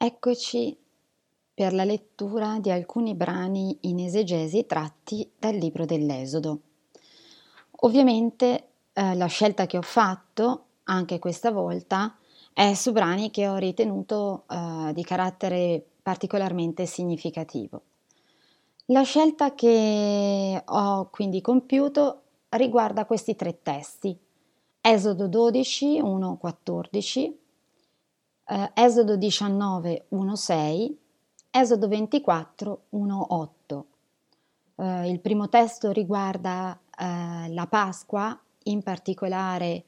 Eccoci per la lettura di alcuni brani in esegesi tratti dal libro dell'Esodo. Ovviamente la scelta che ho fatto anche questa volta è su brani che ho ritenuto di carattere particolarmente significativo. La scelta che ho quindi compiuto riguarda questi tre testi: Esodo 12, 1-14, Esodo 19, 1-6, Esodo 24, 1-8. Il primo testo riguarda la Pasqua, in particolare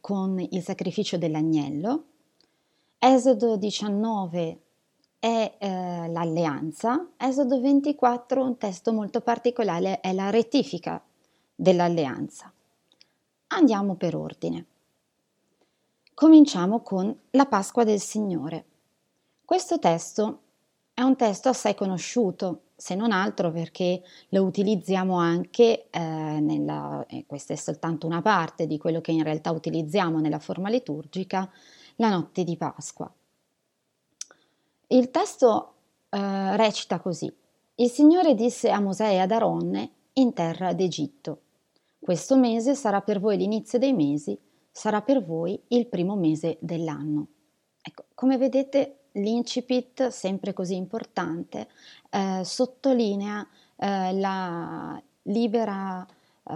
con il sacrificio dell'agnello. Esodo 19 è l'alleanza. Esodo 24, un testo molto particolare, è la rettifica dell'alleanza. Andiamo per ordine. Cominciamo con la Pasqua del Signore. Questo testo è un testo assai conosciuto, se non altro perché lo utilizziamo anche questa è soltanto una parte di quello che in realtà utilizziamo nella forma liturgica, la notte di Pasqua. Il testo recita così: Il Signore disse a Mosè e ad Aronne in terra d'Egitto: Questo mese sarà per voi l'inizio dei mesi, sarà per voi il primo mese dell'anno. Ecco, come vedete, l'incipit, sempre così importante, sottolinea la libera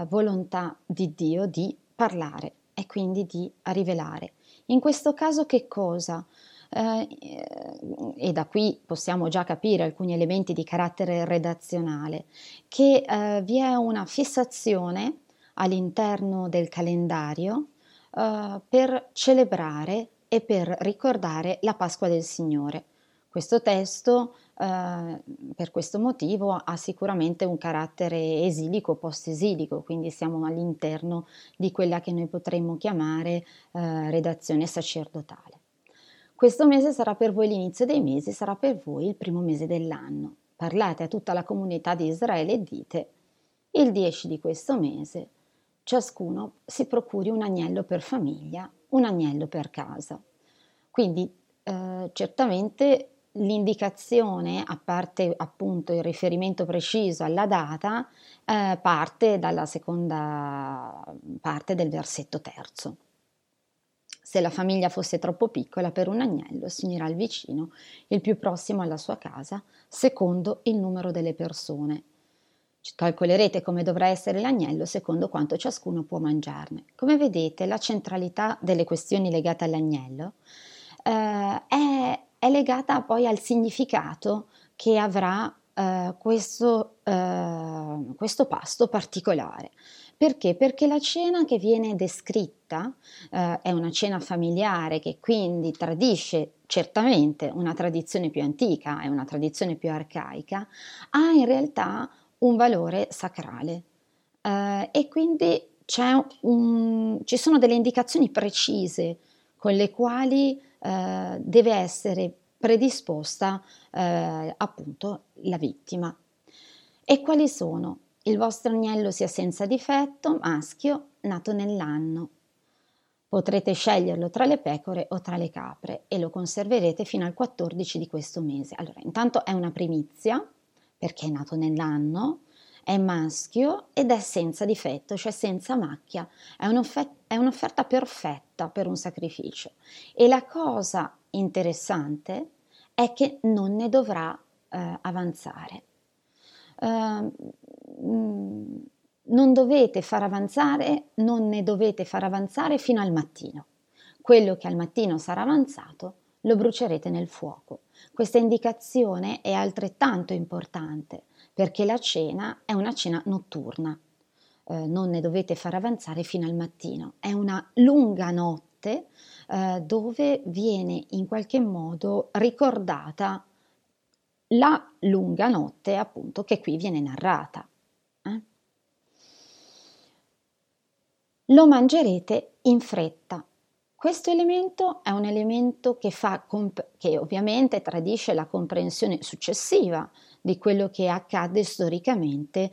volontà di Dio di parlare e quindi di rivelare. In questo caso che cosa? E da qui possiamo già capire alcuni elementi di carattere redazionale, che vi è una fissazione all'interno del calendario per celebrare e per ricordare la Pasqua del Signore. Questo testo per questo motivo ha sicuramente un carattere esilico, post-esilico, quindi siamo all'interno di quella che noi potremmo chiamare redazione sacerdotale. Questo mese sarà per voi l'inizio dei mesi, sarà per voi il primo mese dell'anno. Parlate a tutta la comunità di Israele e dite: il 10 di questo mese ciascuno si procuri un agnello per famiglia, un agnello per casa. Quindi certamente l'indicazione, a parte appunto il riferimento preciso alla data, parte dalla seconda parte del versetto terzo. Se la famiglia fosse troppo piccola per un agnello, si unirà al vicino, il più prossimo alla sua casa, secondo il numero delle persone. Calcolerete come dovrà essere l'agnello secondo quanto ciascuno può mangiarne. Come vedete, la centralità delle questioni legate all'agnello è legata poi al significato che avrà questo pasto particolare. Perché? Perché la cena che viene descritta è una cena familiare che quindi tradisce certamente una tradizione più antica, è una tradizione più arcaica, ha in realtà un valore sacrale e quindi ci sono delle indicazioni precise con le quali deve essere predisposta appunto la vittima. E quali sono? Il vostro agnello sia senza difetto, maschio, nato nell'anno. Potrete sceglierlo tra le pecore o tra le capre e lo conserverete fino al 14 di questo mese. Allora, intanto è una primizia, perché è nato nell'anno, è maschio ed è senza difetto, cioè senza macchia, è un'offerta perfetta per un sacrificio. E la cosa interessante è che non ne dovrà avanzare. Non ne dovete far avanzare fino al mattino. Quello che al mattino sarà avanzato lo brucerete nel fuoco. Questa indicazione è altrettanto importante perché la cena è una cena notturna. Non ne dovete far avanzare fino al mattino. È una lunga notte dove viene in qualche modo ricordata la lunga notte, appunto, che qui viene narrata. Lo mangerete in fretta. Questo elemento è un elemento che ovviamente tradisce la comprensione successiva di quello che accade storicamente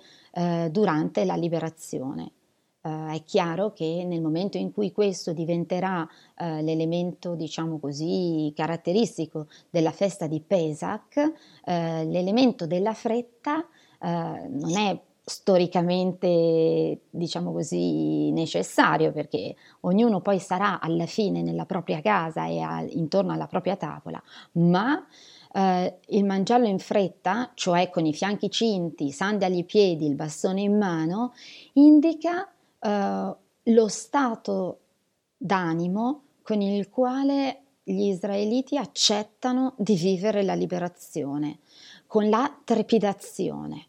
durante la liberazione, È chiaro che nel momento in cui questo diventerà l'elemento, diciamo così, caratteristico della festa di Pesach, l'elemento della fretta non è storicamente, diciamo così, necessario, perché ognuno poi sarà alla fine nella propria casa e intorno alla propria tavola, ma il mangiarlo in fretta, cioè con i fianchi cinti, sandali ai piedi, il bastone in mano, indica lo stato d'animo con il quale gli israeliti accettano di vivere la liberazione, con la trepidazione.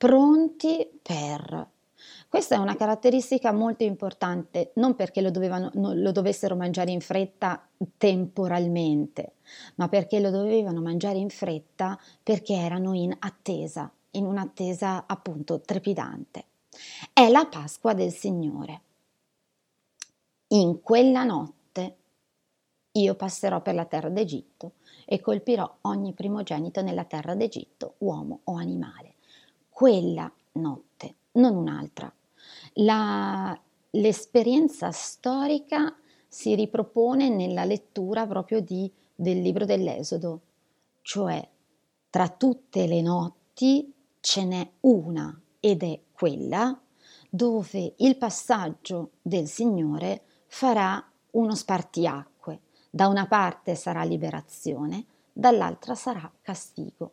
Pronti per. Questa è una caratteristica molto importante, non perché lo dovessero mangiare in fretta temporalmente, ma perché lo dovevano mangiare in fretta perché erano in un'attesa appunto trepidante. È la Pasqua del Signore. In quella notte io passerò per la terra d'Egitto e colpirò ogni primogenito nella terra d'Egitto, uomo o animale. Quella notte, non un'altra. L'esperienza storica si ripropone nella lettura proprio del libro dell'Esodo, cioè tra tutte le notti ce n'è una ed è quella dove il passaggio del Signore farà uno spartiacque. Da una parte sarà liberazione, dall'altra sarà castigo.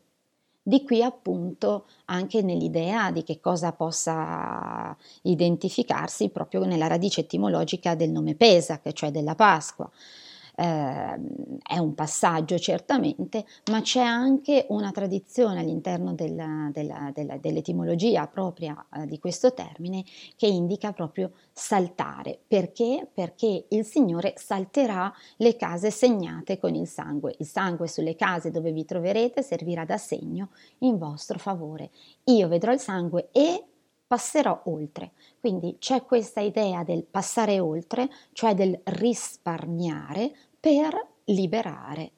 Di qui appunto anche nell'idea di che cosa possa identificarsi proprio nella radice etimologica del nome Pesach, cioè della Pasqua. È un passaggio certamente, ma c'è anche una tradizione all'interno dell'etimologia propria di questo termine che indica proprio saltare. Perché? Perché il Signore salterà le case segnate con il sangue. Il sangue sulle case dove vi troverete servirà da segno in vostro favore. Io vedrò il sangue e passerò oltre. Quindi c'è questa idea del passare oltre, cioè del risparmiare per liberare.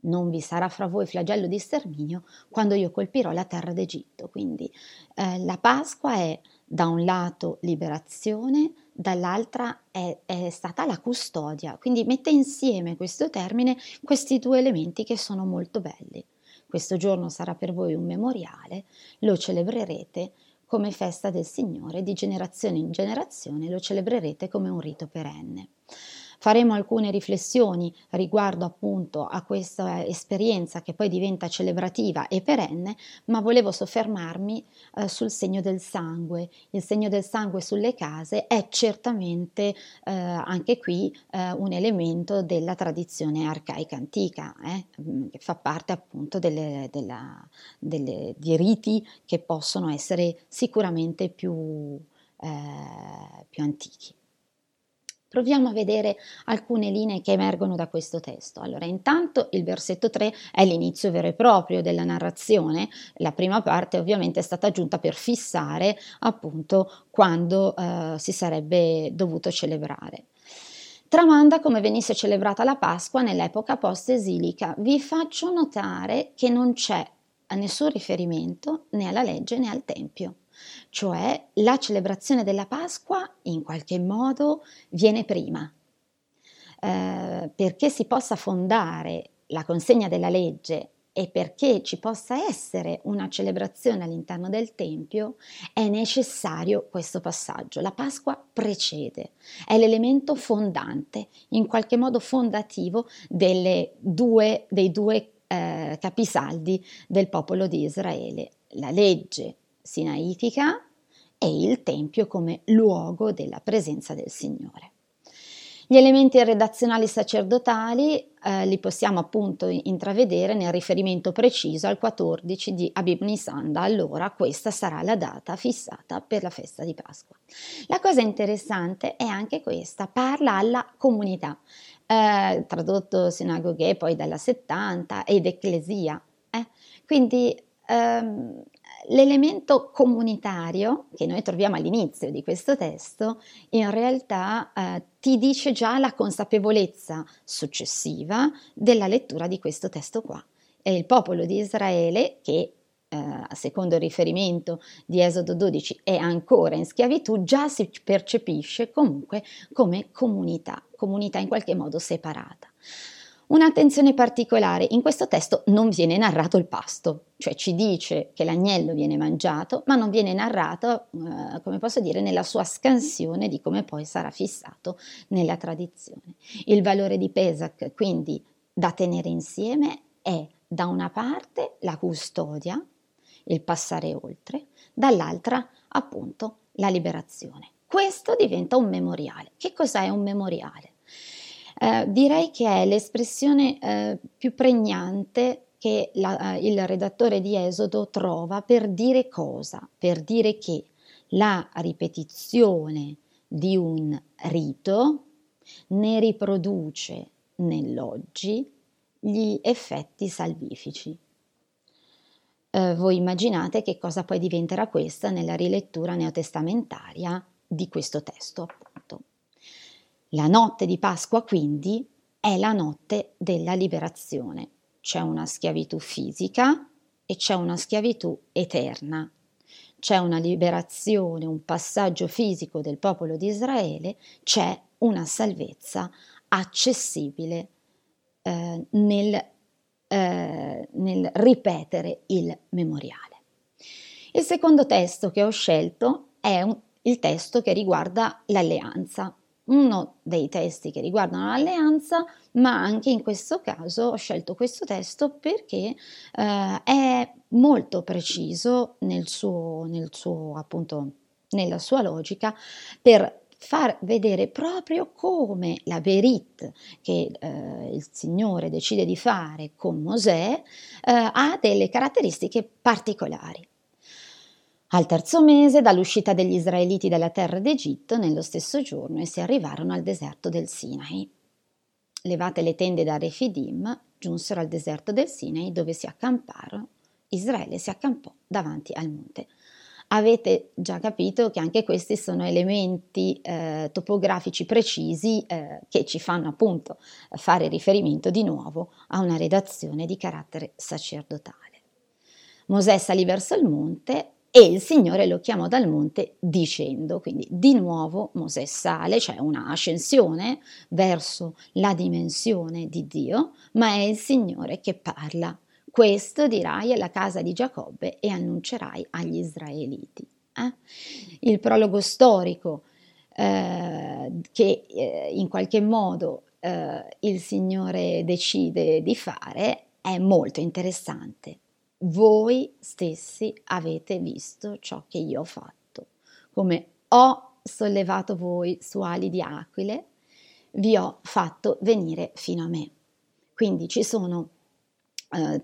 Non vi sarà fra voi flagello di sterminio quando io colpirò la terra d'Egitto. Quindi la Pasqua è da un lato liberazione, dall'altra è stata la custodia. Quindi mette insieme questo termine, questi due elementi che sono molto belli. Questo giorno sarà per voi un memoriale, lo celebrerete come festa del Signore, di generazione in generazione lo celebrerete come un rito perenne. Faremo alcune riflessioni riguardo appunto a questa esperienza che poi diventa celebrativa e perenne, ma volevo soffermarmi sul segno del sangue. Il segno del sangue sulle case è certamente anche qui un elemento della tradizione arcaica antica, che fa parte appunto di riti che possono essere sicuramente più antichi. Proviamo a vedere alcune linee che emergono da questo testo. Allora, intanto il versetto 3 è l'inizio vero e proprio della narrazione. La prima parte ovviamente è stata aggiunta per fissare appunto quando si sarebbe dovuto celebrare. Tramanda come venisse celebrata la Pasqua nell'epoca post-esilica. Vi faccio notare che non c'è nessun riferimento né alla legge né al Tempio. Cioè la celebrazione della Pasqua in qualche modo viene prima, perché si possa fondare la consegna della legge e perché ci possa essere una celebrazione all'interno del Tempio è necessario questo passaggio. La Pasqua precede, è l'elemento fondante, in qualche modo fondativo dei due capisaldi del popolo di Israele, la legge sinaitica e il Tempio come luogo della presenza del Signore. Gli elementi redazionali sacerdotali li possiamo appunto intravedere nel riferimento preciso al 14 di Abib Nisanda. Allora questa sarà la data fissata per la festa di Pasqua. La cosa interessante è anche questa, parla alla comunità, tradotto sinagoghe poi dalla 70 ed ecclesia. Quindi l'elemento comunitario che noi troviamo all'inizio di questo testo in realtà ti dice già la consapevolezza successiva della lettura di questo testo qua. È il popolo di Israele che secondo il riferimento di Esodo 12, è ancora in schiavitù, già si percepisce comunque come comunità in qualche modo separata. Un'attenzione particolare, in questo testo non viene narrato il pasto, cioè ci dice che l'agnello viene mangiato, ma non viene narrato, come posso dire, nella sua scansione di come poi sarà fissato nella tradizione. Il valore di Pesach, quindi, da tenere insieme è da una parte la custodia, il passare oltre, dall'altra appunto la liberazione. Questo diventa un memoriale. Che cos'è un memoriale? Direi che è l'espressione più pregnante che il redattore di Esodo trova per dire cosa? Per dire che la ripetizione di un rito ne riproduce nell'oggi gli effetti salvifici. Voi immaginate che cosa poi diventerà questa nella rilettura neotestamentaria di questo testo, appunto. La notte di Pasqua, quindi, è la notte della liberazione. C'è una schiavitù fisica e c'è una schiavitù eterna. C'è una liberazione, un passaggio fisico del popolo di Israele, c'è una salvezza accessibile nel ripetere il memoriale. Il secondo testo che ho scelto è il testo che riguarda l'alleanza. Uno dei testi che riguardano l'alleanza, ma anche in questo caso ho scelto questo testo perché è molto preciso nel suo appunto, nella sua logica, per far vedere proprio come la Berit che il Signore decide di fare con Mosè ha delle caratteristiche particolari. Al terzo mese, dall'uscita degli Israeliti dalla terra d'Egitto, nello stesso giorno essi arrivarono al deserto del Sinai. Levate le tende da Refidim, giunsero al deserto del Sinai, dove si accamparono. Israele si accampò davanti al monte. Avete già capito che anche questi sono elementi topografici precisi che ci fanno appunto fare riferimento di nuovo a una redazione di carattere sacerdotale. Mosè salì verso il monte e il Signore lo chiamò dal monte dicendo, quindi di nuovo Mosè sale, cioè una ascensione verso la dimensione di Dio, ma è il Signore che parla. Questo dirai alla casa di Giacobbe e annuncerai agli Israeliti. Il prologo storico che in qualche modo il Signore decide di fare è molto interessante. Voi stessi avete visto ciò che io ho fatto, come ho sollevato voi su ali di aquile, vi ho fatto venire fino a me. Quindi ci sono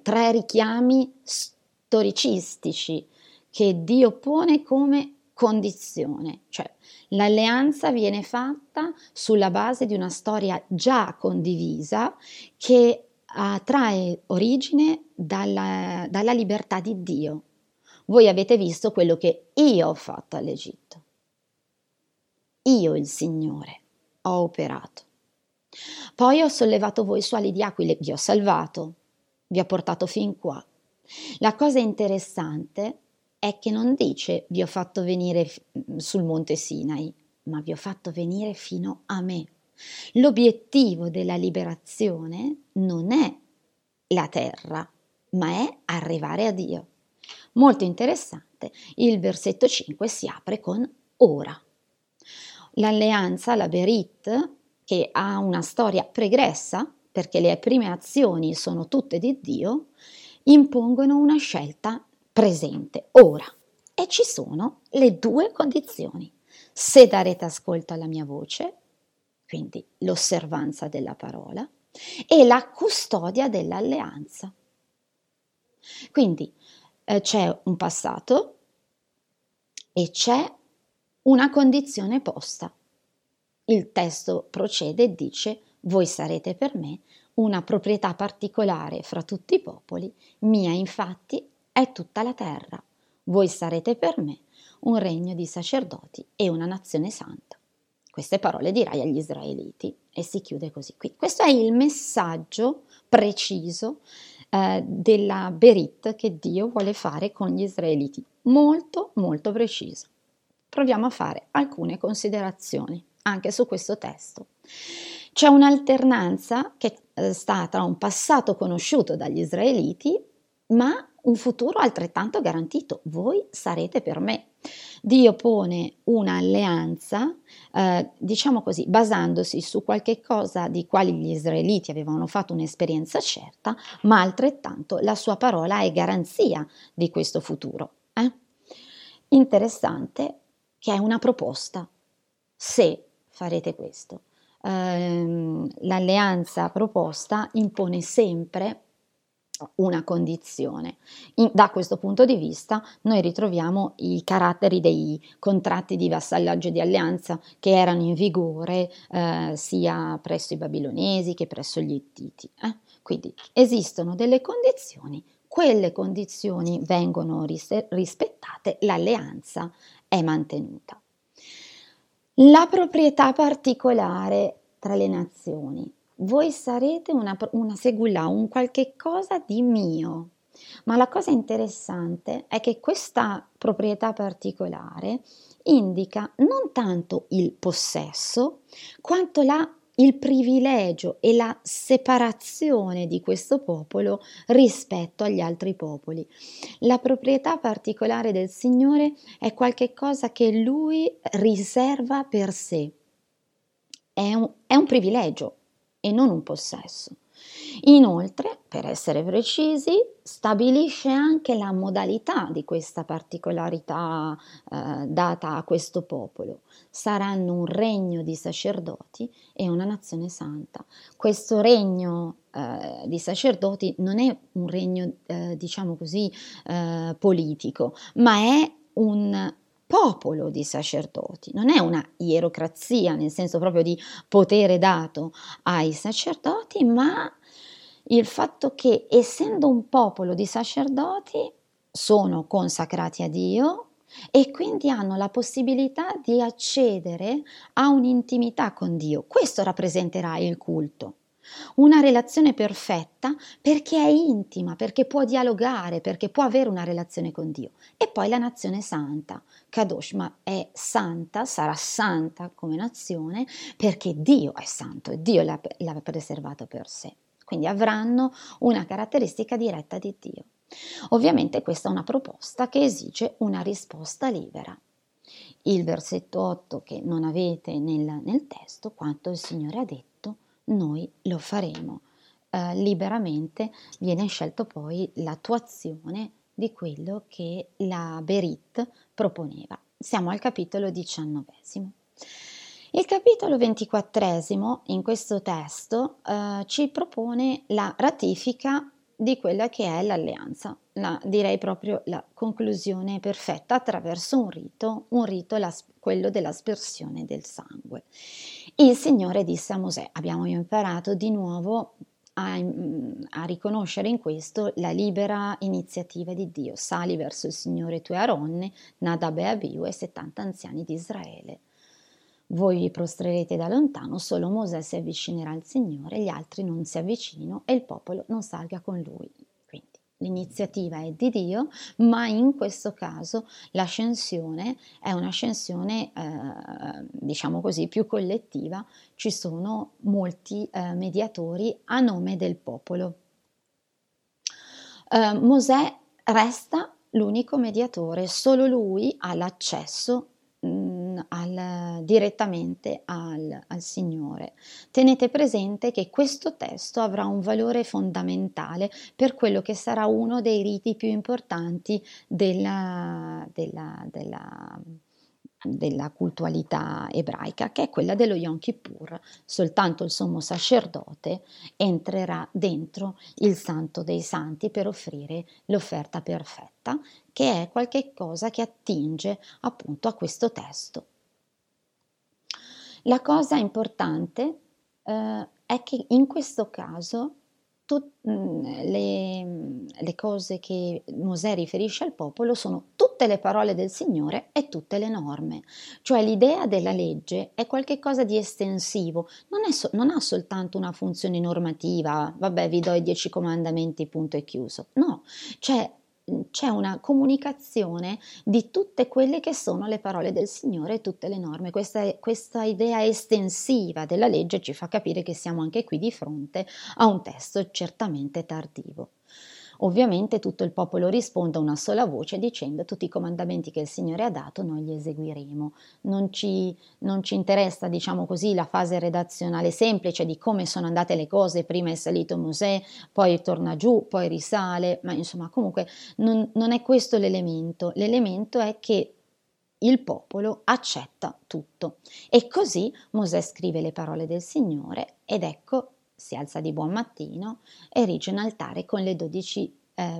tre richiami storicistici che Dio pone come condizione, cioè l'alleanza viene fatta sulla base di una storia già condivisa che trae origine dalla libertà di Dio. Voi avete visto quello che io ho fatto all'Egitto. Io, il Signore, ho operato. Poi ho sollevato voi su ali di aquile, vi ho salvato, vi ho portato fin qua. La cosa interessante è che non dice vi ho fatto venire sul monte Sinai, ma vi ho fatto venire fino a me. L'obiettivo della liberazione non è la terra, ma è arrivare a Dio. Molto interessante, il versetto 5 si apre con ora. L'alleanza, la Berit, che ha una storia pregressa, perché le prime azioni sono tutte di Dio, impongono una scelta presente, ora. E ci sono le due condizioni. Se darete ascolto alla mia voce, quindi l'osservanza della parola, e la custodia dell'alleanza. Quindi c'è un passato e c'è una condizione posta. Il testo procede e dice: voi sarete per me una proprietà particolare fra tutti i popoli, mia infatti è tutta la terra. Voi sarete per me un regno di sacerdoti e una nazione santa. Queste parole dirai agli Israeliti, e si chiude così qui. Questo è il messaggio preciso della Berit che Dio vuole fare con gli Israeliti, molto molto preciso. Proviamo a fare alcune considerazioni anche su questo testo. C'è un'alternanza che sta tra un passato conosciuto dagli Israeliti, ma un futuro altrettanto garantito: voi sarete per me. Dio pone un'alleanza, diciamo così, basandosi su qualche cosa di quali gli Israeliti avevano fatto un'esperienza certa, ma altrettanto la sua parola è garanzia di questo futuro. Interessante che è una proposta: se farete questo. L'alleanza proposta impone sempre una condizione. Da questo punto di vista noi ritroviamo i caratteri dei contratti di vassallaggio e di alleanza che erano in vigore sia presso i babilonesi che presso gli Ittiti. Quindi esistono delle condizioni, quelle condizioni vengono rispettate, l'alleanza è mantenuta. La proprietà particolare tra le nazioni: voi sarete una segula, un qualche cosa di mio. Ma la cosa interessante è che questa proprietà particolare indica non tanto il possesso, quanto il privilegio e la separazione di questo popolo rispetto agli altri popoli. La proprietà particolare del Signore è qualche cosa che Lui riserva per sé. È un privilegio e non un possesso. Inoltre, per essere precisi, stabilisce anche la modalità di questa particolarità data a questo popolo. Saranno un regno di sacerdoti e una nazione santa. Questo regno di sacerdoti non è un regno, diciamo così, politico, ma è un popolo di sacerdoti, non è una ierocrazia nel senso proprio di potere dato ai sacerdoti, ma il fatto che, essendo un popolo di sacerdoti, sono consacrati a Dio e quindi hanno la possibilità di accedere a un'intimità con Dio. Questo rappresenterà il culto. Una relazione perfetta, perché è intima, perché può dialogare, perché può avere una relazione con Dio. E poi la nazione santa, Kadosh, ma è santa, sarà santa come nazione perché Dio è santo e Dio l'ha preservato per sé. Quindi avranno una caratteristica diretta di Dio. Ovviamente questa è una proposta che esige una risposta libera. Il versetto 8 che non avete nel testo: quanto il Signore ha detto, noi lo faremo. Liberamente viene scelto poi l'attuazione di quello che la Berit proponeva. Siamo al capitolo 19. Il capitolo 24 in questo testo ci propone la ratifica di quella che è l'alleanza, direi proprio la conclusione perfetta attraverso un rito quello dell'aspersione del sangue. Il Signore disse a Mosè: abbiamo imparato di nuovo a riconoscere in questo la libera iniziativa di Dio. Sali verso il Signore tu e Aronne, Nadab e Abiu e 70 anziani di Israele. Voi vi prostrerete da lontano, solo Mosè si avvicinerà al Signore, gli altri non si avvicinano e il popolo non salga con lui. Quindi l'iniziativa è di Dio, ma in questo caso l'ascensione è un'ascensione, diciamo così, più collettiva. Ci sono molti mediatori a nome del popolo. Mosè resta l'unico mediatore, solo lui ha l'accesso direttamente al Signore. Tenete presente che questo testo avrà un valore fondamentale per quello che sarà uno dei riti più importanti della cultualità ebraica, che è quella dello Yom Kippur. Soltanto il sommo sacerdote entrerà dentro il Santo dei Santi per offrire l'offerta perfetta, che è qualche cosa che attinge appunto a questo testo. La cosa importante è che in questo caso le cose che Mosè riferisce al popolo sono tutte le parole del Signore e tutte le norme, cioè l'idea della legge è qualcosa di estensivo, non ha soltanto una funzione normativa, vabbè vi do i 10 comandamenti, punto e chiuso, no, c'è una comunicazione di tutte quelle che sono le parole del Signore e tutte le norme. Questa idea estensiva della legge ci fa capire che siamo anche qui di fronte a un testo certamente tardivo. Ovviamente tutto il popolo risponde a una sola voce dicendo: tutti i comandamenti che il Signore ha dato noi li eseguiremo. Non ci interessa, diciamo così, la fase redazionale semplice di come sono andate le cose, prima è salito Mosè, poi torna giù, poi risale, ma insomma comunque non è questo l'elemento. L'elemento è che il popolo accetta tutto e così Mosè scrive le parole del Signore ed ecco si alza di buon mattino, erige un altare con le 12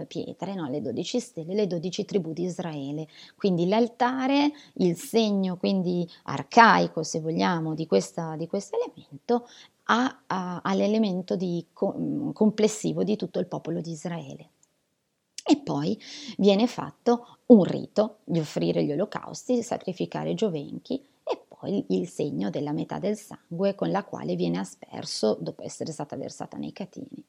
pietre, no? Le 12 stelle, le 12 tribù di Israele. Quindi l'altare, il segno quindi arcaico, se vogliamo, di questo elemento, ha l'elemento complessivo di tutto il popolo di Israele. E poi viene fatto un rito di offrire gli olocausti, di sacrificare i giovenchi, il segno della metà del sangue con la quale viene asperso dopo essere stata versata nei catini.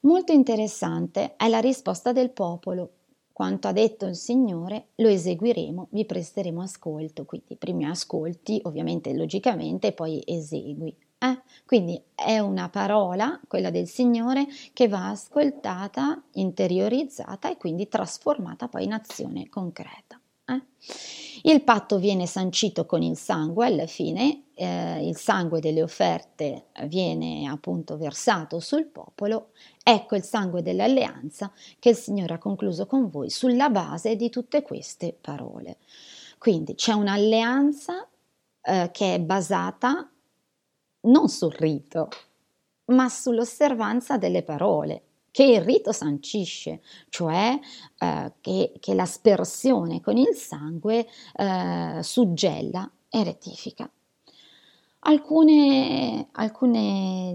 Molto interessante è la risposta del popolo. Quanto ha detto il Signore lo eseguiremo, vi presteremo ascolto. Quindi prima ascolti, ovviamente logicamente, e poi esegui. Quindi è una parola, quella del Signore, che va ascoltata, interiorizzata e quindi trasformata poi in azione concreta. Il patto viene sancito con il sangue alla fine, il sangue delle offerte viene appunto versato sul popolo, ecco il sangue dell'alleanza che il Signore ha concluso con voi sulla base di tutte queste parole. Quindi c'è un'alleanza che è basata non sul rito, ma sull'osservanza delle parole che il rito sancisce, cioè che l'aspersione con il sangue suggella e rettifica. Alcune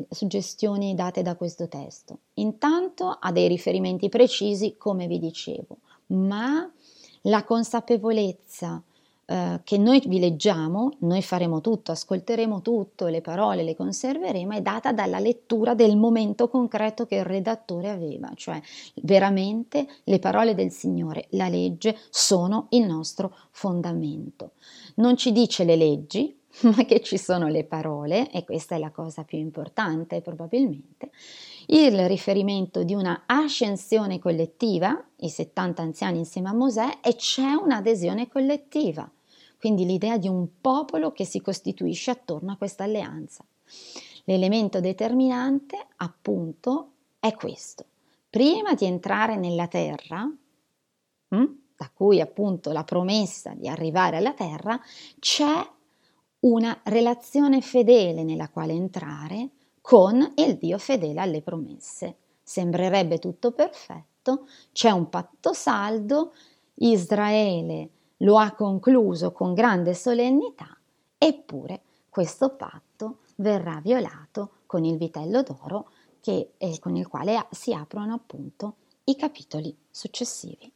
suggestioni date da questo testo. Intanto ha dei riferimenti precisi, come vi dicevo, ma la consapevolezza che noi vi leggiamo, noi faremo tutto, ascolteremo tutto, le parole le conserveremo, è data dalla lettura del momento concreto che il redattore aveva, cioè veramente le parole del Signore, la legge, sono il nostro fondamento. Non ci dice le leggi, ma che ci sono le parole, e questa è la cosa più importante probabilmente, il riferimento di una ascensione collettiva, i 70 anziani insieme a Mosè, e c'è un'adesione collettiva. Quindi l'idea di un popolo che si costituisce attorno a questa alleanza. L'elemento determinante, appunto, è questo. Prima di entrare nella terra, da cui appunto la promessa di arrivare alla terra, c'è una relazione fedele nella quale entrare con il Dio fedele alle promesse. Sembrerebbe tutto perfetto, c'è un patto saldo, Israele lo ha concluso con grande solennità, eppure questo patto verrà violato con il vitello d'oro con il quale si aprono appunto i capitoli successivi.